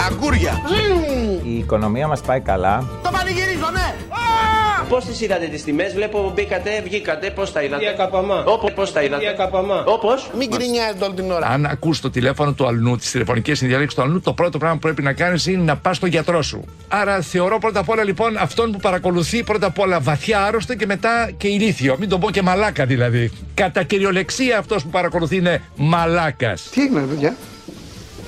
Αγκούρια. Η οικονομία μας πάει καλά. Το πανηγυρίζω, ναι. Πώς τις είδατε τις τιμές, βλέπω μπήκατε, βγήκατε, πώς τα είδατε. Πώς τα είδατε. Όπως. Μην γκρινιάζετε όλη την ώρα. Αν ακούς το τηλέφωνο του αλλού, τις τηλεφωνικές συνδιαλέξεις του αλλού, το πρώτο πράγμα που πρέπει να κάνεις είναι να πας στον γιατρό σου. Άρα θεωρώ πρώτα απ' όλα λοιπόν αυτόν που παρακολουθεί πρώτα απ' όλα βαθιά άρρωστο και μετά και ηλίθιο. Μην τον πω και μαλάκα δηλαδή. Κατά κυριολεξία αυτός που παρακολουθεί είναι μαλάκας. Τι έγινε, παιδιά.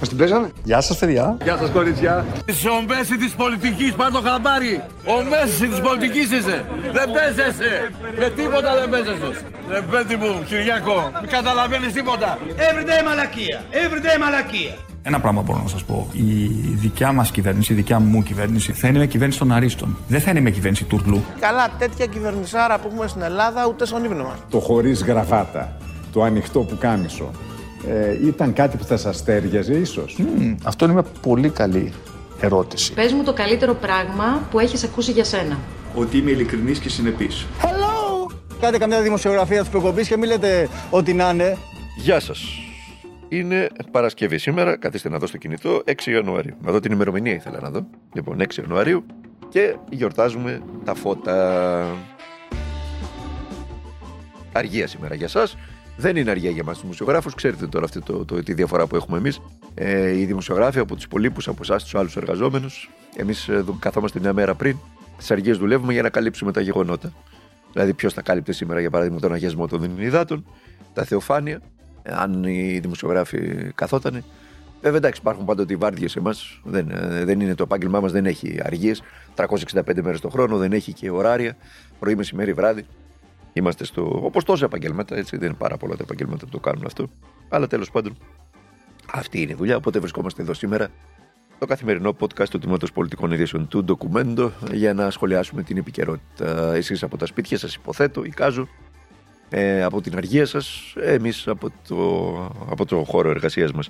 Μας την παίζανε. Γεια σας, παιδιά. Γεια σας, κορίτσια. Είσαι ο Μέση της πολιτικής, πάρ' το χαμπάρι. Ο Μέση της πολιτικής είσαι. Δεν παίζεσαι. Με τίποτα δεν παίζεσαι. Ρε παιδί μου, Κυριακό, μην καταλαβαίνεις τίποτα. Everyday μαλακία. Everyday μαλακία. Ένα πράγμα μπορώ να σας πω. Η δικιά μας κυβέρνηση, η δικιά μου κυβέρνηση, θα είναι με κυβέρνηση των Αρίστων. Δεν θα είναι με κυβέρνηση Τουρλού. Καλά, τέτοια κυβερνησάρα που έχουμε στην Ελλάδα, ούτε στον ύπνο μας. Το χωρίς γραβάτα, το ανοιχτό πουκάμισο. Ήταν κάτι που θα σας στέριαζε ίσως. Αυτό είναι μια πολύ καλή ερώτηση. Πες μου το καλύτερο πράγμα που έχεις ακούσει για σένα. Ότι είμαι ειλικρινής και συνεπής. Hello! Κάντε καμιά δημοσιογραφία της προκοπής και μη λέτε ότι να είναι. Γεια σας. Είναι Παρασκευή σήμερα, καθίστε να δω στο κινητό, 6 Ιανουαρίου. Να δω την ημερομηνία ήθελα να δω. Λοιπόν, 6 Ιανουαρίου και γιορτάζουμε τα φώτα. Αργία σήμερα για σας. Δεν είναι αργία για εμάς τους δημοσιογράφους. Ξέρετε τώρα αυτή τη διαφορά που έχουμε εμείς. Οι δημοσιογράφοι από τους υπολείπους, από εσάς, τους άλλους εργαζόμενους. Εμείς καθόμαστε μια μέρα πριν. Τις αργίες δουλεύουμε για να καλύψουμε τα γεγονότα. Δηλαδή, ποιος θα κάλυπτε σήμερα, για παράδειγμα, τον αγιασμό των Ινιδάτων, τα Θεοφάνεια, αν οι δημοσιογράφοι καθότανε. Βέβαια, εντάξει, υπάρχουν πάντοτε οι βάρδιες σε εμάς. Δεν είναι το επάγγελμά μας, δεν έχει αργίες. 365 μέρες το χρόνο, δεν έχει και ωράρια. Πρωί, μεσημέρι, βράδυ. Είμαστε στο. Όπως τόσα επαγγέλματα, έτσι. Δεν είναι πάρα πολλά τα επαγγέλματα που το κάνουν αυτό. Αλλά τέλος πάντων, αυτή είναι η δουλειά. Οπότε βρισκόμαστε εδώ σήμερα, το καθημερινό podcast του Τμήματος Πολιτικών Ειδήσεων του Ντοκουμέντο, για να σχολιάσουμε την επικαιρότητα. Εσείς από τα σπίτια σας, υποθέτω, εικάζω. Από την αργία σας, εμείς από το χώρο εργασίας μας.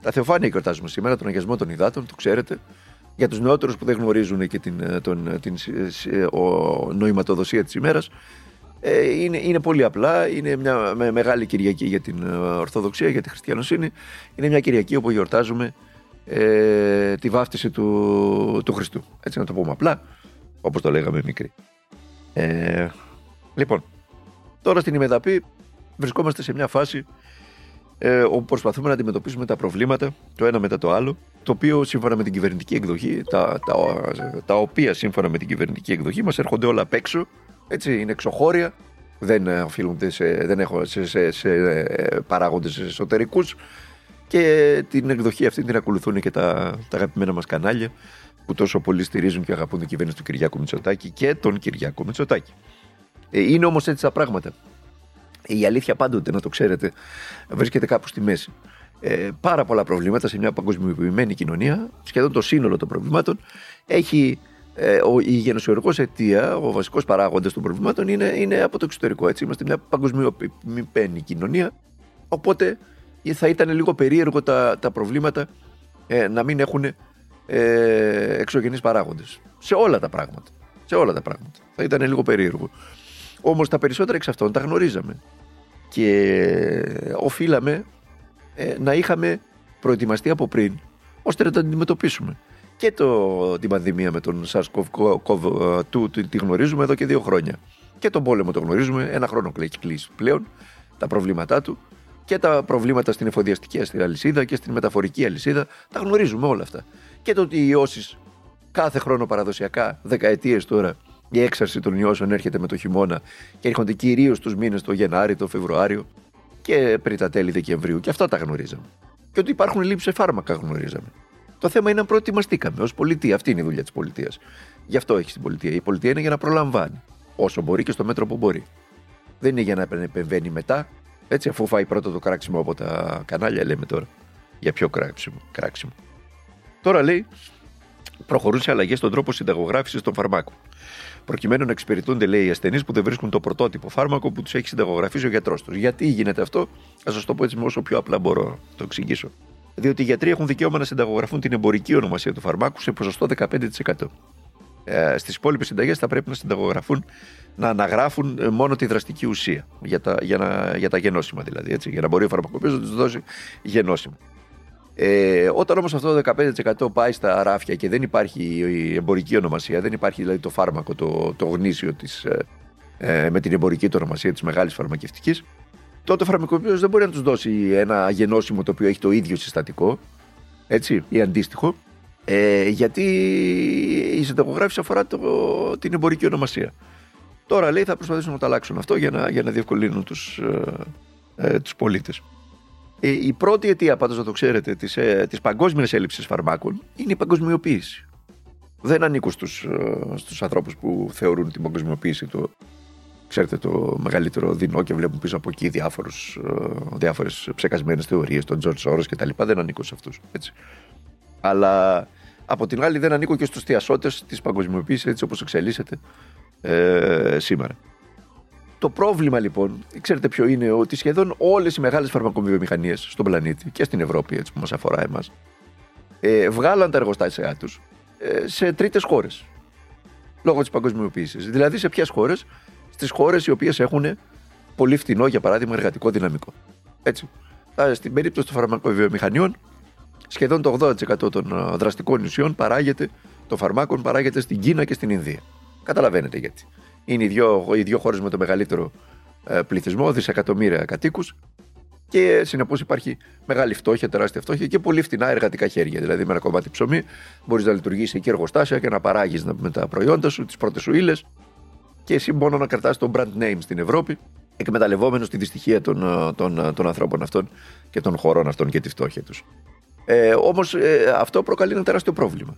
Τα Θεοφάνεια γιορτάζουμε σήμερα, τον αγιασμό των υδάτων, το ξέρετε. Για τους νεότερους που δεν γνωρίζουν και την νοηματοδοσία της ημέρας, είναι πολύ απλά. Είναι μια μεγάλη Κυριακή για την Ορθοδοξία, για τη Χριστιανοσύνη. Είναι μια Κυριακή όπου γιορτάζουμε τη βάφτιση του Χριστού. Έτσι να το πούμε απλά, όπως το λέγαμε μικροί. Λοιπόν, τώρα στην ημεδαπή βρισκόμαστε σε μια φάση όπου προσπαθούμε να αντιμετωπίσουμε τα προβλήματα το ένα μετά το άλλο, το οποίο σύμφωνα με την κυβερνητική εκδοχή, τα οποία σύμφωνα με την κυβερνητική εκδοχή μας έρχονται όλα απ' έξω, έτσι, είναι εξωχώρια, δεν οφείλονται σε παράγοντες εσωτερικούς, και την εκδοχή αυτή την ακολουθούν και τα αγαπημένα μας κανάλια που τόσο πολύ στηρίζουν και αγαπούν την κυβέρνηση του Κυριάκου Μητσοτάκη και τον Κυριάκο Μητσοτάκη. Είναι όμως έτσι τα πράγματα. Η αλήθεια πάντοτε, να το ξέρετε, βρίσκεται κάπου στη μέση. Πάρα πολλά προβλήματα σε μια παγκοσμιοποιημένη κοινωνία, σχεδόν το σύνολο των προβλημάτων, έχει η γενεσιουργός αιτία, ο βασικός παράγοντας των προβλημάτων είναι από το εξωτερικό. Έτσι. Είμαστε μια παγκοσμιοποιημένη κοινωνία, οπότε θα ήταν λίγο περίεργο τα προβλήματα να μην έχουν εξωγενείς παράγοντες. Σε όλα τα πράγματα. Σε όλα τα πράγματα. Θα ήταν λίγο περίεργο. Όμως τα περισσότερα εξ αυτών τα γνωρίζαμε και οφείλαμε να είχαμε προετοιμαστεί από πριν ώστε να τα αντιμετωπίσουμε. Και την πανδημία με τον SARS-CoV-2 τη γνωρίζουμε εδώ και 2 χρόνια. Και τον πόλεμο το γνωρίζουμε, 1 χρόνο κλείσει πλέον, τα προβλήματά του και τα προβλήματα στην εφοδιαστική αλυσίδα και στην μεταφορική αλυσίδα, τα γνωρίζουμε όλα αυτά. Και το ότι οι ιώσεις κάθε χρόνο παραδοσιακά, δεκαετίες τώρα, η έξαρση των ιώσεων έρχεται με το χειμώνα και έρχονται κυρίως τους μήνες το Γενάρη, το Φεβρουάριο και πριν τα τέλη Δεκεμβρίου. Και αυτά τα γνωρίζαμε. Και ότι υπάρχουν λήψεις σε φάρμακα γνωρίζαμε. Το θέμα είναι να προετοιμαστήκαμε ως πολιτεία. Αυτή είναι η δουλειά της πολιτείας. Γι' αυτό έχει την πολιτεία. Η πολιτεία είναι για να προλαμβάνει όσο μπορεί και στο μέτρο που μπορεί. Δεν είναι για να επεμβαίνει μετά, έτσι, αφού φάει πρώτα το κράξιμο από τα κανάλια, λέμε τώρα. Για ποιο κράξιμο. Τώρα λέει, προχωρούν σε αλλαγές στον τρόπο συνταγογράφησης των φαρμάκων, προκειμένου να εξυπηρετούνται, λέει, οι ασθενείς που δεν βρίσκουν το πρωτότυπο φάρμακο που τους έχει συνταγογραφήσει ο γιατρός τους. Γιατί γίνεται αυτό, θα σας το πω έτσι με όσο πιο απλά μπορώ να το εξηγήσω. Διότι οι γιατροί έχουν δικαίωμα να συνταγογραφούν την εμπορική ονομασία του φαρμάκου σε ποσοστό 15%. Στις υπόλοιπες συνταγές θα πρέπει να συνταγογραφούν, να αναγράφουν μόνο τη δραστική ουσία για τα γενώσιμα δηλαδή, έτσι, για να μπορεί ο φαρμακοποιός να τους δώσει γενώσιμα. Όταν όμως αυτό το 15% πάει στα ράφια και δεν υπάρχει η εμπορική ονομασία, δεν υπάρχει δηλαδή το φάρμακο, το γνήσιο της, με την εμπορική το ονομασία της μεγάλης φαρμακευτικής, τότε ο φαρμακοποιός δεν μπορεί να τους δώσει ένα γενώσιμο το οποίο έχει το ίδιο συστατικό, έτσι, ή αντίστοιχο, γιατί η συνταγογράφηση αφορά την εμπορική ονομασία. Τώρα λέει θα προσπαθήσουν να το αλλάξουν αυτό για να διευκολύνουν τους πολίτες. Η πρώτη αιτία, πάντως να το ξέρετε, της παγκόσμιας έλλειψης φαρμάκων είναι η παγκοσμιοποίηση. Δεν ανήκω στους ανθρώπους που θεωρούν την παγκοσμιοποίηση το μεγαλύτερο δεινό και βλέπουν πίσω από εκεί διάφορες ψεκασμένες θεωρίες, τον Τζορτζ Σόρος και τα λοιπά. Δεν ανήκω σε αυτούς, έτσι. Αλλά από την άλλη δεν ανήκω και στους θειασότες της παγκοσμιοποίησης, έτσι όπως εξελίσσεται σήμερα. Το πρόβλημα λοιπόν, ξέρετε ποιο είναι, ότι σχεδόν όλες οι μεγάλες φαρμακοβιομηχανίες στον πλανήτη και στην Ευρώπη, έτσι που μας αφορά εμάς, βγάλαν τα εργοστάσια τους σε τρίτες χώρες λόγω της παγκοσμιοποίησης. Δηλαδή σε ποιες χώρες? Στις χώρες οι οποίες έχουν πολύ φτηνό, για παράδειγμα, εργατικό δυναμικό. Έτσι. Στην περίπτωση των φαρμακοβιομηχανιών, σχεδόν το 80% των δραστικών ουσιών παράγεται στην Κίνα και στην Ινδία. Καταλαβαίνετε γιατί. Είναι οι δύο χώρες με το μεγαλύτερο πληθυσμό, δισεκατομμύρια κατοίκους, και συνεπώς υπάρχει μεγάλη φτώχεια, τεράστια φτώχεια και πολύ φτηνά εργατικά χέρια. Δηλαδή, με ένα κομμάτι ψωμί μπορείς να λειτουργήσεις εκεί εργοστάσια και να παράγεις με τα προϊόντα σου, τις πρώτες σου ύλες, και εσύ μόνο να κρατάς το brand name στην Ευρώπη, εκμεταλλευόμενος τη δυστυχία των ανθρώπων αυτών και των χωρών αυτών και τη φτώχεια τους. Όμως αυτό προκαλεί ένα τεράστιο πρόβλημα.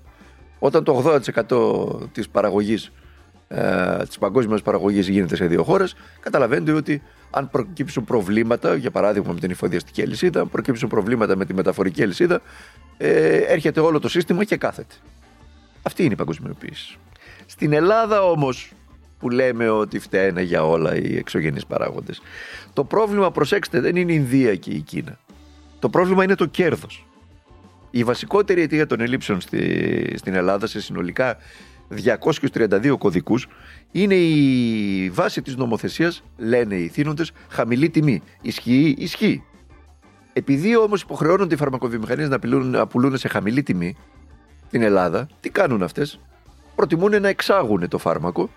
Όταν το 80% της παραγωγής, της παγκόσμιας παραγωγής, γίνεται σε δύο χώρες, καταλαβαίνετε ότι αν προκύψουν προβλήματα, για παράδειγμα με την εφοδιαστική αλυσίδα, αν προκύψουν προβλήματα με τη μεταφορική αλυσίδα, έρχεται όλο το σύστημα και κάθεται. Αυτή είναι η παγκοσμιοποίηση. Στην Ελλάδα όμως, που λέμε ότι φταίνε για όλα οι εξωγενείς παράγοντες, το πρόβλημα, προσέξτε, δεν είναι η Ινδία και η Κίνα. Το πρόβλημα είναι το κέρδος. Η βασικότερη αιτία των ελλείψεων στην Ελλάδα, σε συνολικά 232 κωδικούς, είναι η βάση της νομοθεσίας, λένε οι θύνοντες, χαμηλή τιμή. Ισχύει. Επειδή όμως υποχρεώνονται οι φαρμακοβιομηχανίες να πουλούν σε χαμηλή τιμή την Ελλάδα, τι κάνουν αυτές? Προτιμούν να εξάγουν το φάρμακο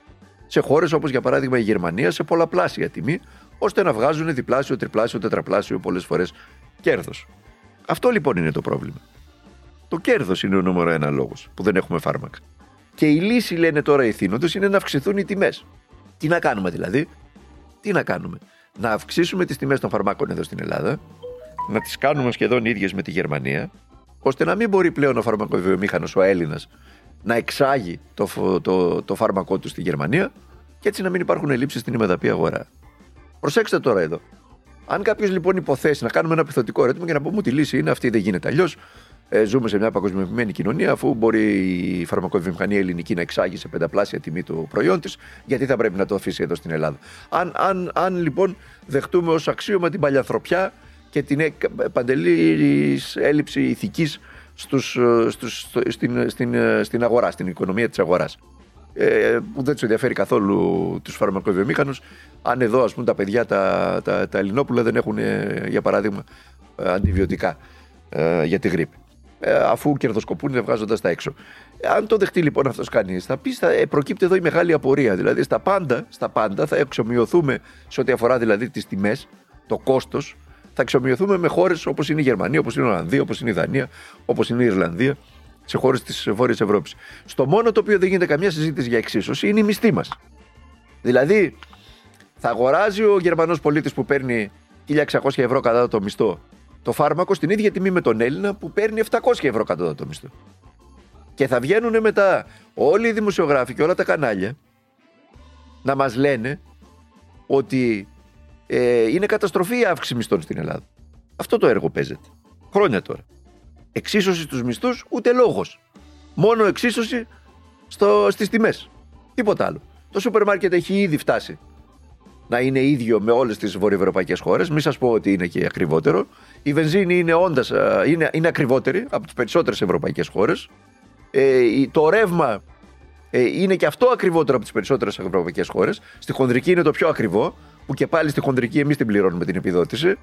σε χώρες όπως για παράδειγμα η Γερμανία σε πολλαπλάσια τιμή, ώστε να βγάζουν διπλάσιο, τριπλάσιο, τετραπλάσιο πολλές φορές κέρδος. Αυτό λοιπόν είναι το πρόβλημα. Το κέρδος είναι ο νούμερο ένα λόγος που δεν έχουμε φάρμακα. Και η λύση, λένε τώρα οι θύνοντες, είναι να αυξηθούν οι τιμές. Τι να κάνουμε δηλαδή? Να αυξήσουμε τις τιμές των φαρμάκων εδώ στην Ελλάδα, να τις κάνουμε σχεδόν ίδιες με τη Γερμανία, ώστε να μην μπορεί πλέον ο φαρμακοβιομήχανος, ο Έλληνας, να εξάγει το φάρμακό του στη Γερμανία, και έτσι να μην υπάρχουν ελλείψεις στην ημεδαπή αγορά. Προσέξτε τώρα εδώ. Αν κάποιος λοιπόν υποθέσει, να κάνουμε ένα πειθωτικό ερώτημα και να πούμε ότι η λύση είναι αυτή, δεν γίνεται αλλιώς. Ζούμε σε μια παγκοσμιοποιημένη κοινωνία, αφού μπορεί η φαρμακοβιομηχανία ελληνική να εξάγει σε πενταπλάσια τιμή το προϊόν της, γιατί θα πρέπει να το αφήσει εδώ στην Ελλάδα? Αν λοιπόν δεχτούμε ως αξίωμα την παλιανθρωπιά και την παντελής έλλειψη ηθικής στην αγορά, στην οικονομία της αγοράς, που δεν τους ενδιαφέρει καθόλου τους φαρμακοβιομήχανους, αν εδώ ας πούμε τα παιδιά τα ελληνόπουλα δεν έχουν, για παράδειγμα, αντιβιωτικά για τη γρίπη, αφού κερδοσκοπούν βγάζοντας τα έξω. Αν το δεχτεί λοιπόν αυτός κανείς, θα πει, προκύπτει εδώ η μεγάλη απορία. Δηλαδή στα πάντα θα εξομοιωθούμε, σε ό,τι αφορά δηλαδή τις τιμές, το κόστος, θα εξομοιωθούμε με χώρες όπως είναι η Γερμανία, όπως είναι η Ολλανδία, όπως είναι η Δανία, όπως είναι η Ιρλανδία, σε χώρες της Βόρειας Ευρώπης. Στο μόνο το οποίο δεν γίνεται καμία συζήτηση για εξίσωση είναι η μισθή μας. Δηλαδή, θα αγοράζει ο Γερμανός πολίτης που παίρνει 1.600 ευρώ κατώτατο μισθό το φάρμακο στην ίδια τιμή με τον Έλληνα που παίρνει 700 ευρώ κατώτατο μισθό. Και θα βγαίνουν μετά όλοι οι δημοσιογράφοι και όλα τα κανάλια να μας λένε ότι είναι καταστροφή η αύξηση μισθών στην Ελλάδα. Αυτό το έργο παίζεται χρόνια τώρα. Εξίσωση στους μισθούς, ούτε λόγος. Μόνο εξίσωση στις τιμές. Τίποτα άλλο. Το σούπερ μάρκετ έχει ήδη φτάσει να είναι ίδιο με όλες τις βορειοευρωπαϊκές χώρες. Μην σας πω ότι είναι και ακριβότερο. Η βενζίνη είναι ακριβότερη από τις περισσότερες ευρωπαϊκές χώρες. Το ρεύμα είναι και αυτό ακριβότερο από τις περισσότερες ευρωπαϊκές χώρες. Στη χονδρική είναι το πιο ακριβό, που και πάλι στη χονδρική εμείς την πληρώνουμε την επιδότηση.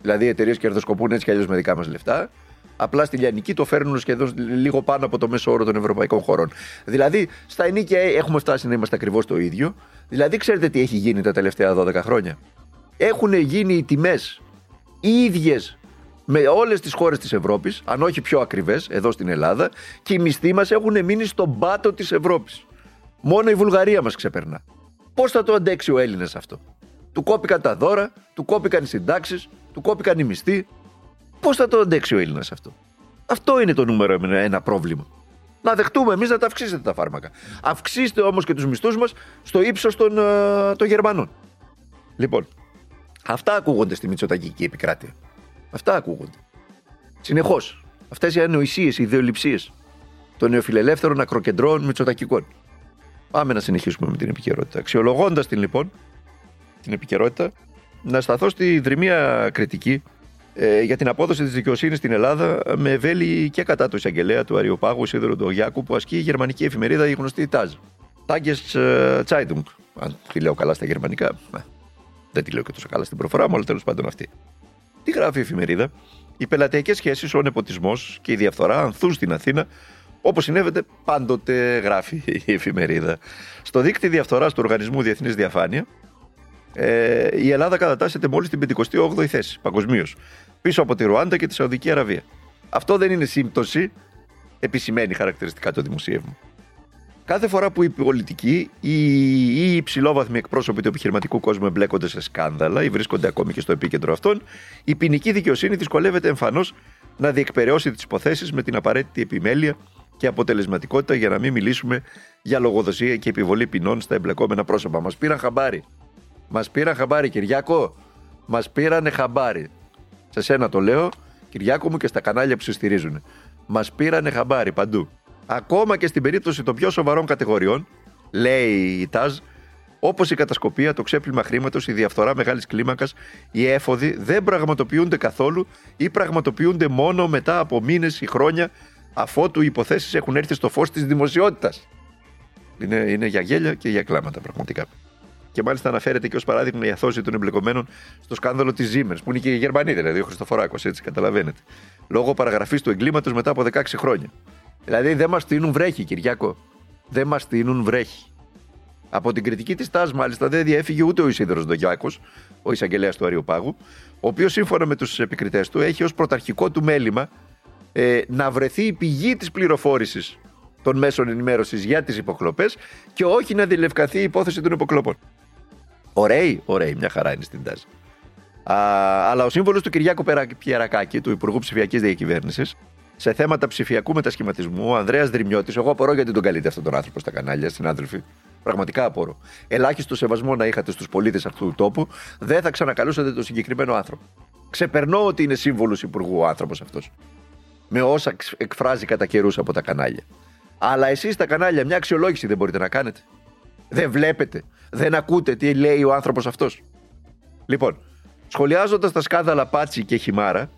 Δηλαδή οι εταιρείες κερδοσκοπούν έτσι κι αλλιώς με δικά μας λεφτά. Απλά στη λιανική το φέρνουν σχεδόν λίγο πάνω από το μέσο όρο των ευρωπαϊκών χωρών. Δηλαδή, στα ενίκια έχουμε φτάσει να είμαστε ακριβώς το ίδιο. Δηλαδή, ξέρετε τι έχει γίνει τα τελευταία 12 χρόνια. Έχουν γίνει οι τιμές οι ίδιες με όλες τις χώρες της Ευρώπης, αν όχι πιο ακριβές, εδώ στην Ελλάδα, και οι μισθοί μας έχουν μείνει στον πάτο της Ευρώπης. Μόνο η Βουλγαρία μας ξεπερνά. Πώς θα το αντέξει ο Έλληνας αυτό? Του κόπηκαν τα δώρα, του κόπηκαν οι συντάξεις, του κόπηκαν οι μισθοί. Πώς θα το αντέξει ο Έλληνας αυτό? Αυτό είναι το νούμερο ένα πρόβλημα. Να δεχτούμε εμείς να τα αυξήσετε τα φάρμακα. Αυξήστε όμως και τους μισθούς μας στο ύψος των Γερμανών. Λοιπόν, αυτά ακούγονται στη μητσοτακική επικράτεια. Αυτά ακούγονται. Συνεχώς. Αυτές οι ανοησίες, οι ιδεολειψίες των νεοφιλελεύθερων ακροκεντρών μητσοτακικών. Πάμε να συνεχίσουμε με την επικαιρότητα. Αξιολογώντας την λοιπόν, την επικαιρότητα, να σταθώ στη δρυμία κριτική για την απόδοση της δικαιοσύνης στην Ελλάδα με βέλη και κατά του εισαγγελέα του Αριοπάγου Σίδωρου Ντογιάκου που ασκεί η γερμανική εφημερίδα η γνωστή ΤΑΖ. Tages Zeitung, αν τη λέω καλά στα γερμανικά. Δεν τη λέω και τόσο καλά στην προφορά μου, αλλά τέλος πάντων αυτή. Τι γράφει η εφημερίδα? Οι πελατειακές σχέσεις, ο νεποτισμός και η διαφθορά ανθούν στην Αθήνα, όπως συνέβεται πάντοτε, γράφει η εφημερίδα. Στο δίκτυ διαφθοράς του Οργανισμού Διεθνής Διαφάνεια, η Ελλάδα κατατάσσεται μόλις την 58η θέση παγκοσμίως, πίσω από τη Ρουάντα και τη Σαουδική Αραβία. Αυτό δεν είναι σύμπτωση, επισημαίνει χαρακτηριστικά το δημοσίευμα. Κάθε φορά που οι πολιτικοί ή οι υψηλόβαθμοι εκπρόσωποι του επιχειρηματικού κόσμου εμπλέκονται σε σκάνδαλα ή βρίσκονται ακόμη και στο επίκεντρο αυτών, η ποινική δικαιοσύνη δυσκολεύεται εμφανώς να διεκπεραιώσει τις υποθέσεις με την απαραίτητη επιμέλεια και αποτελεσματικότητα, για να μην μιλήσουμε για λογοδοσία και επιβολή ποινών στα εμπλεκόμενα πρόσωπα. Μας πήραν χαμπάρι. Μας πήραν χαμπάρι, Κυριάκο. Μας πήρανε χαμπάρι. Σε σένα το λέω, Κυριάκο μου, και στα κανάλια που σε στηρίζουν. Μας πήρανε χαμπάρι παντού. Ακόμα και στην περίπτωση των πιο σοβαρών κατηγοριών, λέει η ΤΑΖ, όπως η κατασκοπία, το ξέπλυμα χρήματος, η διαφθορά μεγάλης κλίμακας, οι έφοδοι δεν πραγματοποιούνται καθόλου ή πραγματοποιούνται μόνο μετά από μήνες ή χρόνια, αφότου οι υποθέσεις έχουν έρθει στο φως της δημοσιότητας. Είναι για γέλια και για κλάματα πραγματικά. Και μάλιστα αναφέρεται και ως παράδειγμα η αθώση των εμπλεκομένων στο σκάνδαλο της Siemens, που είναι και οι Γερμανοί, δηλαδή ο Χριστοφοράκος, έτσι καταλαβαίνετε, λόγω παραγραφής του εγκλήματος μετά από 16 χρόνια. Δηλαδή δεν μας τίνουν βρέχη, Κυριάκο. Δεν μας τίνουν βρέχη. Από την κριτική της ΤΑΣ, μάλιστα, δεν διέφυγε ούτε ο Ισίδωρος Ντογιάκος, ο εισαγγελέας του Αριοπάγου, ο οποίος σύμφωνα με τους επικριτές του έχει ως πρωταρχικό του μέλημα να βρεθεί η πηγή της πληροφόρησης των μέσων ενημέρωσης για τις υποκλοπές και όχι να διελευκαθεί η υπόθεση των υποκλοπών. Ωραίοι, ωραίοι, μια χαρά είναι στην ΤΑΣ. Αλλά ο σύμβολος του Κυριάκου Πιερακάκη, του Υπουργού Ψηφιακής Διακυβέρνησης, σε θέματα ψηφιακού μετασχηματισμού, ο Ανδρέας Δρυμιώτης, εγώ απορώ γιατί τον καλείτε αυτόν τον άνθρωπο στα κανάλια, συνάδελφοι. Πραγματικά απορώ. Ελάχιστο σεβασμό να είχατε στους πολίτες αυτού του τόπου, δεν θα ξανακαλούσατε τον συγκεκριμένο άνθρωπο. Ξεπερνώ ότι είναι σύμβολος υπουργού ο άνθρωπος αυτός, με όσα εκφράζει κατά καιρούς από τα κανάλια. Αλλά εσείς τα κανάλια, μια αξιολόγηση δεν μπορείτε να κάνετε? Δεν βλέπετε, δεν ακούτε τι λέει ο άνθρωπος αυτός? Λοιπόν, σχολιάζοντας τα σκάνδαλα Πάτσι και Χιμάρα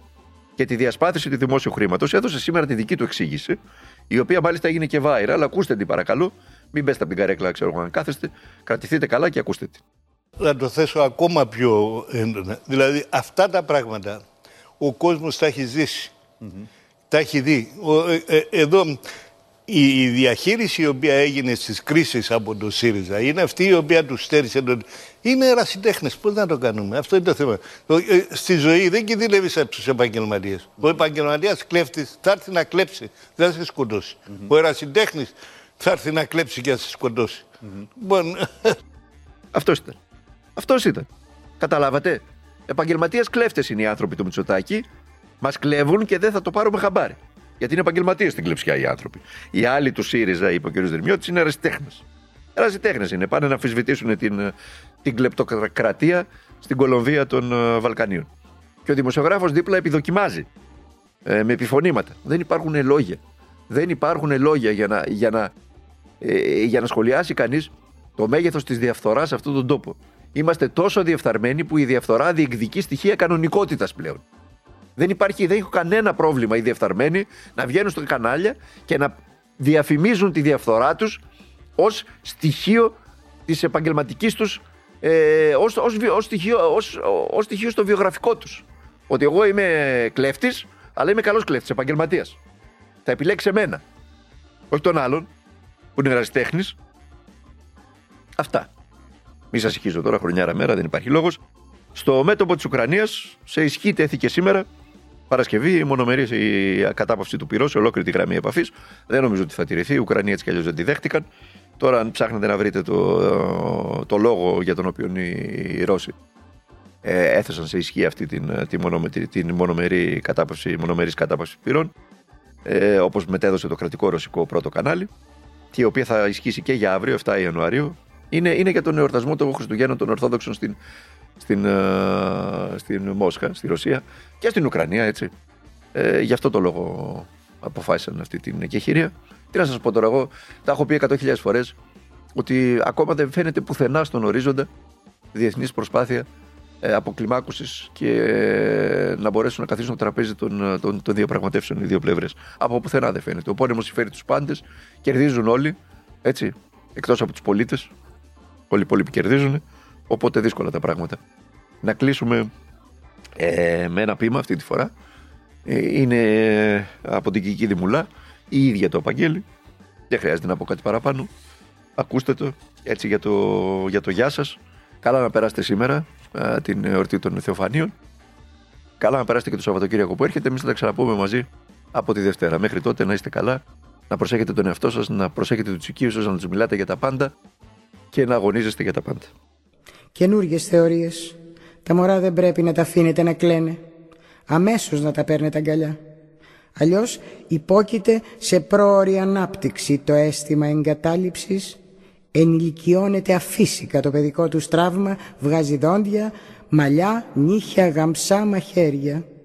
και τη διασπάθηση του δημόσιου χρήματος, έδωσε σήμερα τη δική του εξήγηση, η οποία μάλιστα έγινε και viral, αλλά ακούστε την παρακαλώ, μην πέστε από την καρέκλα, ξέρω εγώ αν κάθεστε, κρατηθείτε καλά και ακούστε την. Να το θέσω ακόμα πιο έντονα. Δηλαδή, αυτά τα πράγματα ο κόσμος τα έχει ζήσει, τα έχει δει. Εδώ η διαχείριση η οποία έγινε στις κρίσεις από το ΣΥΡΙΖΑ είναι αυτή η οποία τους στέρισε. Είναι ερασιτέχνες. Πώς να το κάνουμε? Αυτό είναι το θέμα. Στη ζωή δεν κινδυνεύεις από τους επαγγελματίες. Ο επαγγελματίας κλέφτης θα έρθει να κλέψει, δεν θα σε σκοτώσει. Ο ερασιτέχνης θα έρθει να κλέψει και θα σε σκοτώσει. Αυτός ήταν. Αυτός ήταν. Καταλάβατε. Επαγγελματίες κλέφτες είναι οι άνθρωποι του Μητσοτάκη. Μας κλέβουν και δεν θα το πάρουμε χαμπάρι. Γιατί είναι επαγγελματίες στην κλεψιά οι άνθρωποι. Οι άλλοι του ΣΥΡΙΖΑ, είπε ο κ. Δρυμιώτης, είναι ερασιτέχνες. Ερασιτέχνες είναι. Πάνε να αμφισβητήσουν την κλεπτοκρατία στην Κολομβία των Βαλκανίων. Και ο δημοσιογράφος δίπλα επιδοκιμάζει με επιφωνήματα. Δεν υπάρχουν λόγια. Δεν υπάρχουν λόγια για να σχολιάσει κανείς το μέγεθος της διαφθοράς σε αυτόν τον τόπο. Είμαστε τόσο διεφθαρμένοι που η διαφθορά διεκδικεί στοιχεία κανονικότητας πλέον. Δεν έχω κανένα πρόβλημα οι διεφθαρμένοι να βγαίνουν στα κανάλια και να διαφημίζουν τη διαφθορά τους ως στοιχείο της επαγγελματικής τους, ως στοιχείο στο βιογραφικό τους. Ότι εγώ είμαι κλέφτης, Αλλά είμαι καλός κλέφτης, επαγγελματίας. Θα επιλέξει εμένα. Όχι τον άλλον, που είναι ερασιτέχνης. Αυτά. Μη σας συγχύζω τώρα, χρονιάρα μέρα, δεν υπάρχει λόγος. Στο μέτωπο της Ουκρανίας, σε ισχύ τέθηκε σήμερα, Παρασκευή, η μονομερής κατάπαυση του πυρός σε ολόκληρη τη γραμμή επαφής. Δεν νομίζω ότι θα τηρηθεί. Η Ουκρανία έτσι κι αλλιώς δεν τη δέχτηκαν. Τώρα, αν ψάχνετε να βρείτε το λόγο για τον οποίο οι Ρώσοι έθεσαν σε ισχύ αυτή την μονομερή κατάπαυση πυρών, όπως μετέδωσε το κρατικό ρωσικό πρώτο κανάλι, η οποία θα ισχύσει και για αύριο, 7 Ιανουαρίου, είναι για τον εορτασμό των Χριστουγέννων των Ορθόδοξων στην Μόσχα, στη Ρωσία και στην Ουκρανία, έτσι. Γι' αυτό το λόγο αποφάσισαν αυτή την εκεχηρία. Τι να σας πω τώρα, εγώ τα έχω πει 100.000 φορές ότι ακόμα δεν φαίνεται πουθενά στον ορίζοντα διεθνής προσπάθεια αποκλιμάκωσης και να μπορέσουν να καθίσουν το τραπέζι των διαπραγματεύσεων οι δύο πλευρές. Από πουθενά δεν φαίνεται. Ο πόλεμος συμφέρει τους πάντες, κερδίζουν όλοι, έτσι, εκτός από τους πολίτες. Όλοι οι πολίτες κερδίζουν, οπότε δύσκολα τα πράγματα. Να κλείσουμε με ένα ποίημα αυτή τη φορά. Είναι από την Κική Δημουλά. Η ίδια το απαγγέλει, δεν χρειάζεται να πω κάτι παραπάνω. Ακούστε το, έτσι για το γεια σας. Καλά να περάσετε σήμερα την εορτή των Θεοφανίων. Καλά να περάσετε και το Σαββατοκύριακο που έρχεται. Εμείς θα τα ξαναπούμε μαζί από τη Δευτέρα. Μέχρι τότε να είστε καλά, να προσέχετε τον εαυτό σας, να προσέχετε τους οικείους σας, να τους μιλάτε για τα πάντα και να αγωνίζεστε για τα πάντα. Καινούργιες θεωρίες. Τα μωρά δεν πρέπει να τα αφήνετε να κλαίνε. Αμέσως να τα παίρνετε αγκαλιά. Αλλιώς υπόκειται σε πρόωρη ανάπτυξη το αίσθημα εγκατάλειψης, ενηλικιώνεται αφύσικα το παιδικό τους τραύμα, βγάζει δόντια, μαλλιά, νύχια, γαμψά μαχαίρια.